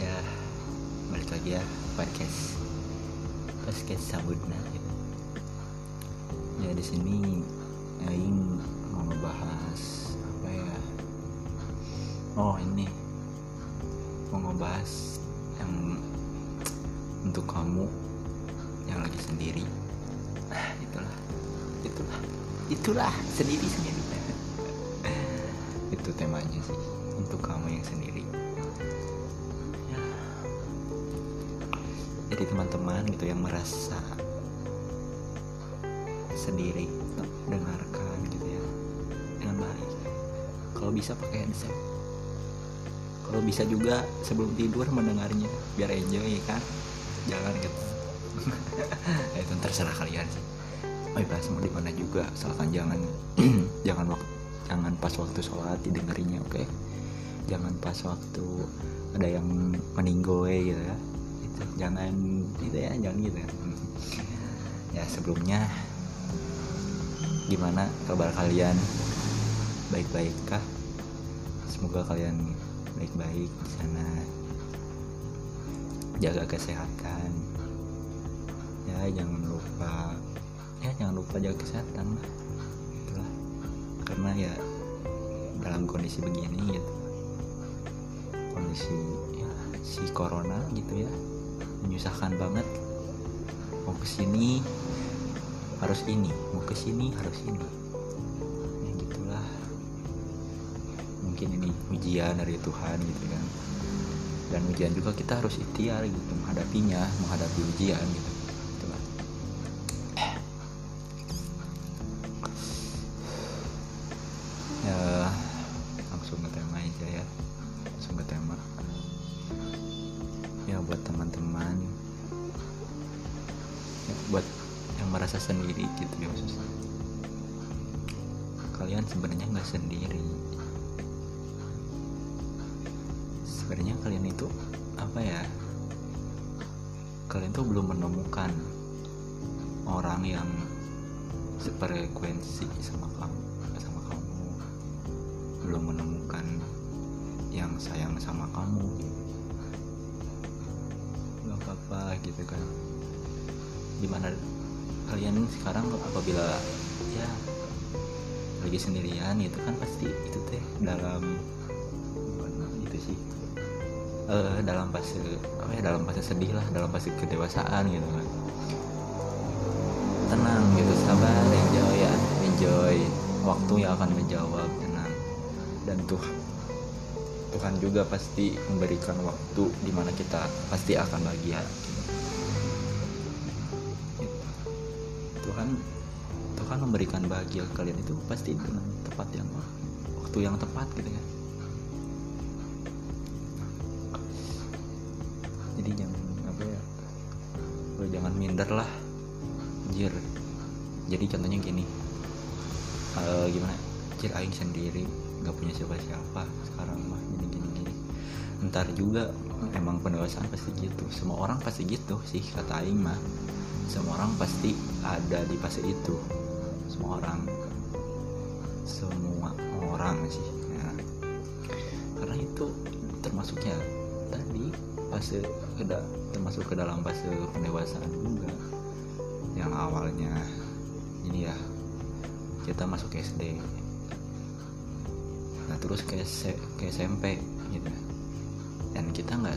Ya, balik lagi ya, podcast Sabudna. Ya, di sini Aing mau ngebahas apa ya? Oh, ini mau ngebahas yang untuk kamu yang lagi sendiri. Itulah sendiri. Itu temanya sih, untuk kamu yang sendiri. Ya. Jadi teman-teman gitu yang merasa sendiri, dengarkan gitu ya dengan baik. Kalau bisa pakai headset. Kalau bisa juga sebelum tidur mendengarnya, biar enjoy kan. Jangan gitu. Itu terserah kalian sih. Bahas mau dimana juga, asalkan jangan pas waktu sholat didengerinnya, oke? Okay? Jangan pas waktu ada yang meninggoy gitu ya, itu jangan gitu ya. Ya, sebelumnya gimana kabar kalian, baik-baik kah? Semoga kalian baik-baik di sana, jaga kesehatan ya, jangan lupa jaga kesehatan lah. Itulah, karena ya dalam kondisi begini gitu, kondisi ya, si corona gitu ya, menyusahkan banget. Mau kesini harus ini ya, gitulah. Mungkin ini ujian dari Tuhan gitu kan, dan ujian juga kita harus ikhtiar gitu menghadapi ujian gitu. Langsung ke tema ya, buat teman-teman ya, buat yang merasa sendiri gitu ya, khususnya kalian sebenarnya kalian itu apa ya, kalian tuh belum menemukan orang yang sefrekuensi sama kamu, belum menemukan yang sayang sama kamu. Gak apa-apa gitu kan, dimana kalian sekarang apabila ya lagi sendirian itu kan, pasti itu teh dalam fase sedih lah, dalam fase kedewasaan gitu kan. Tenang gitu, sabar, enjoy, waktu yang akan menjawab. Tenang, dan Tuhan juga pasti memberikan waktu di mana kita pasti akan bahagia. Tuhan memberikan bahagia kalian itu pasti dengan tepat yang waktu yang tepat gitu kan. Jadi jangan minder lah, anjir. Jadi contohnya gini, gimana? Anjir, aing sendiri, nggak punya siapa-siapa sekarang mah, gini. Ntar juga emang pendewasaan pasti gitu. Semua orang pasti gitu sih, kata aing mah. Semua orang pasti ada di fase itu. Semua orang sih. Ya. Karena itu termasuknya tadi termasuk ke dalam fase pendewasaan juga, yang awalnya ini ya, kita masuk SD, nah terus ke SMP gitu, dan kita nggak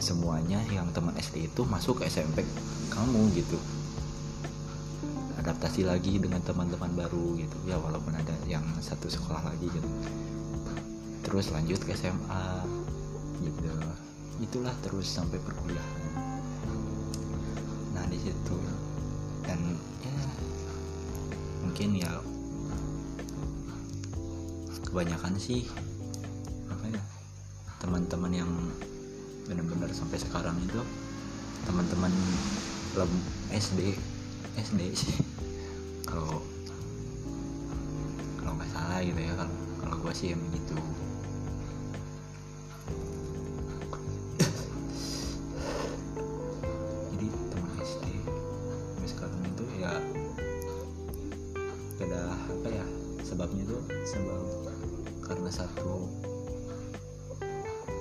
semuanya yang teman SD itu masuk ke SMP kamu gitu. Adaptasi lagi dengan teman-teman baru gitu ya, walaupun ada yang satu sekolah lagi gitu, terus lanjut ke SMA gitu, itulah terus sampai perkuliahan. Nah di situ, dan ya mungkin ya kebanyakan sih apa ya, teman-teman yang benar-benar sampai sekarang itu teman-teman SD sih, kalau nggak salah gitu ya, kalau gue sih yang begitu. Jadi teman SD sampai sekarang itu ya ada apa ya, sebabnya tuh karena satu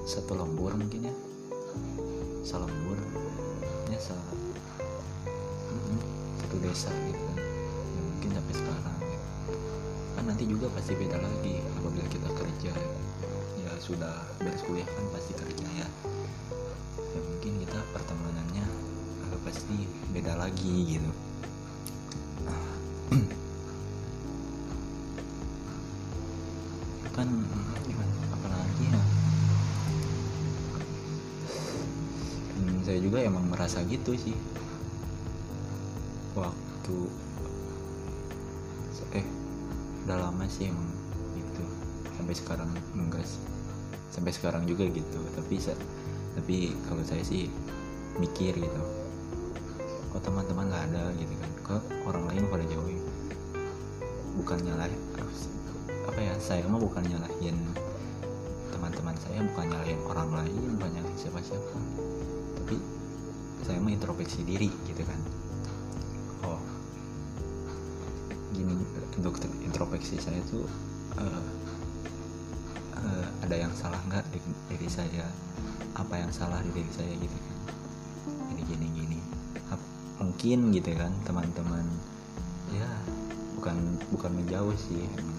selembur mungkin ya, selembur ya, satu desa gitu ya, mungkin sampai sekarang ya. Kan nanti juga pasti beda lagi apabila kita kerja ya, sudah beres kuliah kan pasti kerja ya, ya mungkin kita pertemanannya pasti beda lagi gitu. Kan apa lagi ya, saya juga emang merasa gitu sih waktu udah lama sih emang gitu, sampai sekarang enggak sih, sampai sekarang juga gitu, tapi kalau saya sih mikir gitu, kok teman-teman nggak ada gitu kan, kok orang lain pada jauhin. Bukan nyalahin apa ya, saya mah bukan nyalahin teman-teman saya, bukan nyalahin orang lain, bukan nyalahin siapa-siapa, tapi saya mah introspeksi diri gitu kan. Oh gini dokter, introspeksi saya tuh ada yang salah nggak di diri saya, apa yang salah di diri saya gitu kan, ini gini mungkin gitu kan. Teman-teman ya bukan menjauh sih gitu.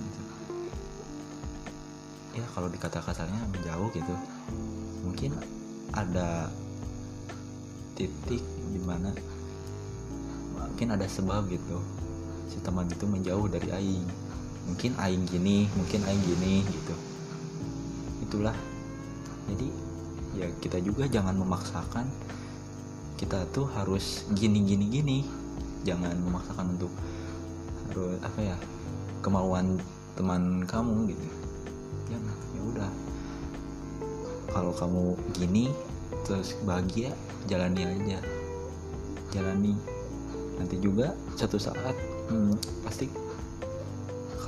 Ya kalau dikata kasarnya menjauh gitu, mungkin ada titik dimana mungkin ada sebab gitu si teman itu menjauh dari aing, mungkin aing gini gitu, itulah. Jadi ya kita juga jangan memaksakan, kita tuh harus gini, jangan memaksakan untuk harus apa ya, kemauan teman kamu gitu. Jangan, ya udah. Kalau kamu gini terus bahagia, jalani aja. Jalani. Nanti juga suatu saat pasti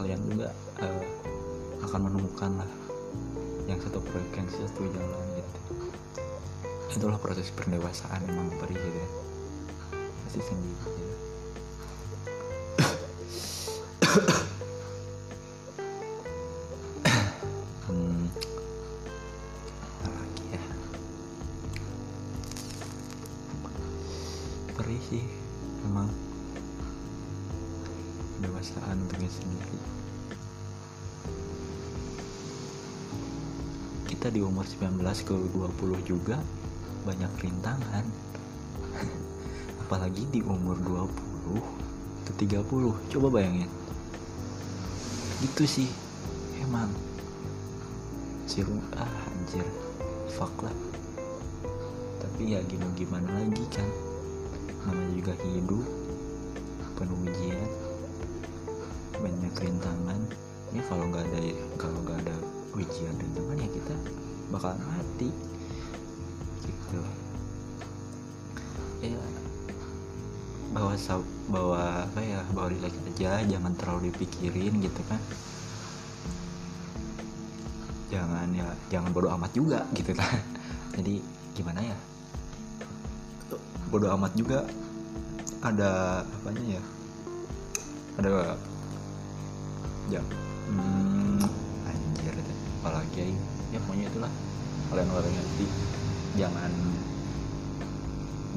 kalian juga akan menemukan lah yang satu frekuensi, satu jalan gitu. Itulah proses pendewasaan emang perih gitu ya, pasti sendiri gitu. Lagi ya perih sih emang pendewasaan untuk sendiri. Kita di umur 19 ke 20 juga banyak rintangan, apalagi di umur 20 ke 30, coba bayangin gitu sih emang sirum anjir, fuck lah. Tapi ya gimana lagi kan, namanya juga hidup penuh ujian, banyak rintangan ya. Kalau nggak ada ujian rintangan ya kita bakal mati gitu ya. Bawa relax aja, jangan terlalu dipikirin gitu kan, jangan bodoh amat juga gitu kan. Jadi gimana ya, bodoh amat juga ada apanya ya, anjir apalagi ya, pokoknya itulah, kalian orang ngerti, jangan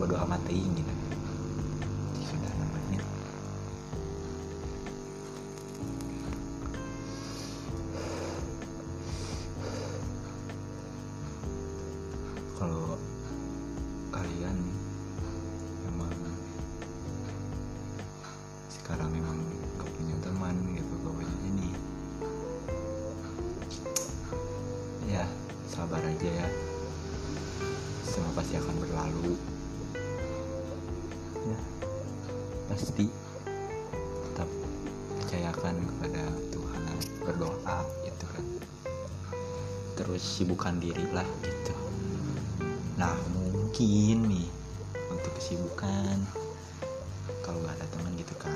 bodoh amatin gitu. Jadi sudah namanya kalau kalian memang sekarang memang gak punya teman gitu, gak punya ini ya, sabar aja ya, semua pasti akan berlalu ya, pasti. Tetap percayakan kepada Tuhan, berdoa gitu kan, terus sibukkan dirilah gitu. Nah mungkin nih untuk kesibukan kalau nggak ada teman gitu kan,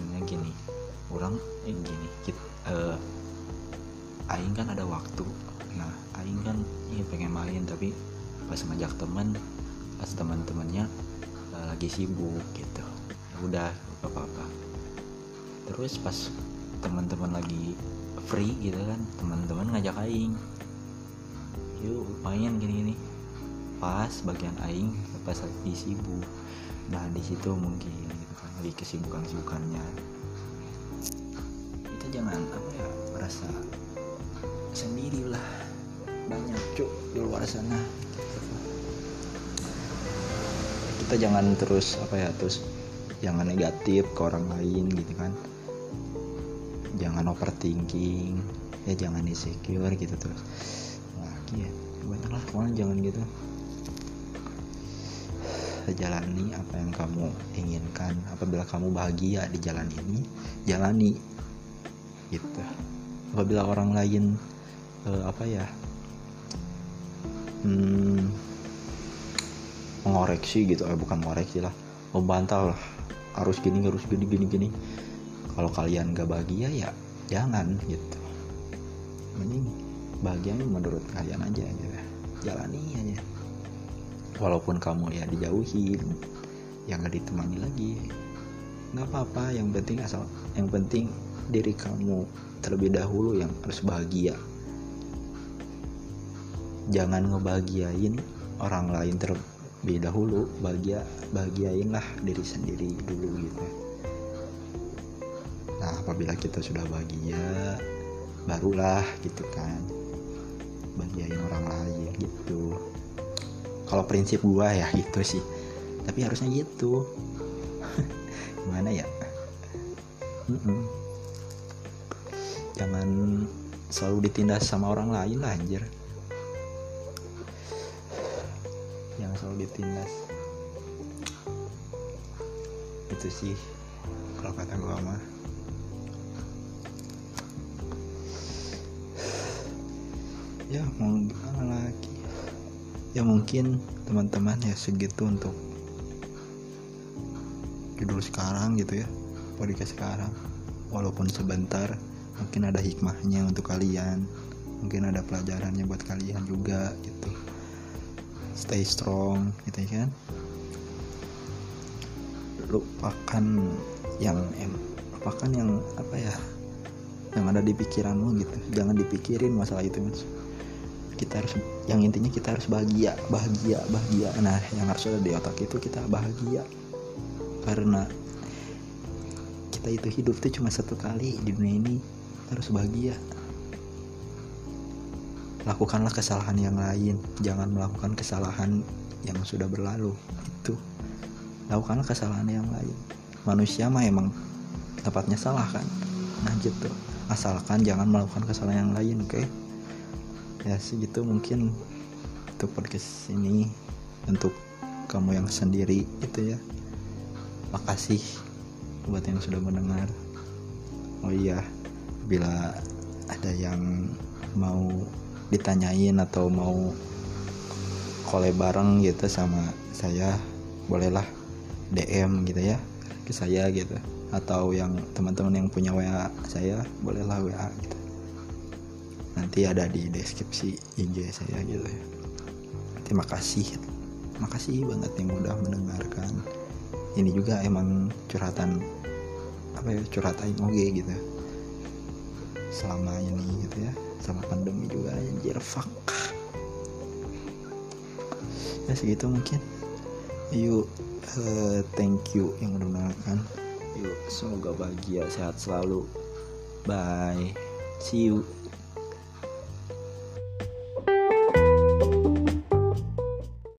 ini gini orang gini kita aing kan ada waktu, nah aing kan pengen main, tapi pas ngajak teman, pas teman-temannya lagi sibuk gitu, udah gak apa-apa. Terus pas teman-teman lagi free gitu kan, teman-teman ngajak aing, yuk lumayan gini-gini. Pas bagian aing pas lagi sibuk. Nah di situ mungkin gitu kan, lagi kesibukan-sibukannya kita jangan apa ya merasa sendirilah, banyak cuk di luar sana. Kita jangan terus apa ya, terus jangan negatif ke orang lain gitu kan, jangan overthinking ya, jangan insecure gitu terus lagi ya banyaklah pokoknya, jangan gitu. Jalani apa yang kamu inginkan, apabila kamu bahagia di jalan ini jalani gitu. Apabila orang lain mengoreksi gitu, bukan mengoreksi lah, membantah lah, harus gini. Kalau kalian gak bahagia ya jangan gitu, mending bahagia menurut kalian aja gitu. Jalani aja walaupun kamu ya dijauhin, ya gak ditemani lagi gak apa-apa, yang penting asal yang penting diri kamu terlebih dahulu yang harus bahagia. Jangan ngebahagiain orang lain terlebih dahulu, bahagiainlah diri sendiri dulu gitu. Nah apabila kita sudah bahagia barulah gitu kan bahagiain orang lain gitu. Kalau prinsip gua ya gitu sih, tapi harusnya gitu. Gimana ya, jangan selalu ditindas sama orang lain lah anjir, jangan selalu ditindas. Itu sih kalau kata gua mah. Ya mau gimana lagi ya, mungkin teman-teman ya segitu untuk judul sekarang gitu ya, podcast sekarang. Walaupun sebentar mungkin ada hikmahnya untuk kalian, mungkin ada pelajarannya buat kalian juga gitu. Stay strong gitu kan, lupakan yang apa ya yang ada di pikiranmu gitu, jangan dipikirin masalah itu mas. Kita harus, yang intinya kita harus bahagia. Nah yang harus ada di otak itu kita bahagia, karena kita itu hidup tuh cuma satu kali di dunia ini, harus bahagia. Lakukanlah kesalahan yang lain, jangan melakukan kesalahan yang sudah berlalu itu, lakukanlah kesalahan yang lain. Manusia mah emang tempatnya salah kan, nah gitu, asalkan jangan melakukan kesalahan yang lain. Oke? Ya segitu mungkin untuk podcast ini untuk kamu yang sendiri itu ya. Makasih buat yang sudah mendengar. Oh iya, bila ada yang mau ditanyain atau mau collab bareng gitu sama saya, bolehlah DM gitu ya ke saya gitu, atau yang teman-teman yang punya WA saya bolehlah WA gitu. Nanti ada di deskripsi IG saya gitu ya. Terima kasih, makasih banget yang udah mendengarkan. Ini juga emang curhatan apa ya, curhatan oge gitu. Selama ini gitu ya, selama pandemi juga anjir fuck. Ya segitu mungkin. Yuk thank you yang udah mendengarkan. Yuk semoga bahagia, sehat selalu. Bye. See you.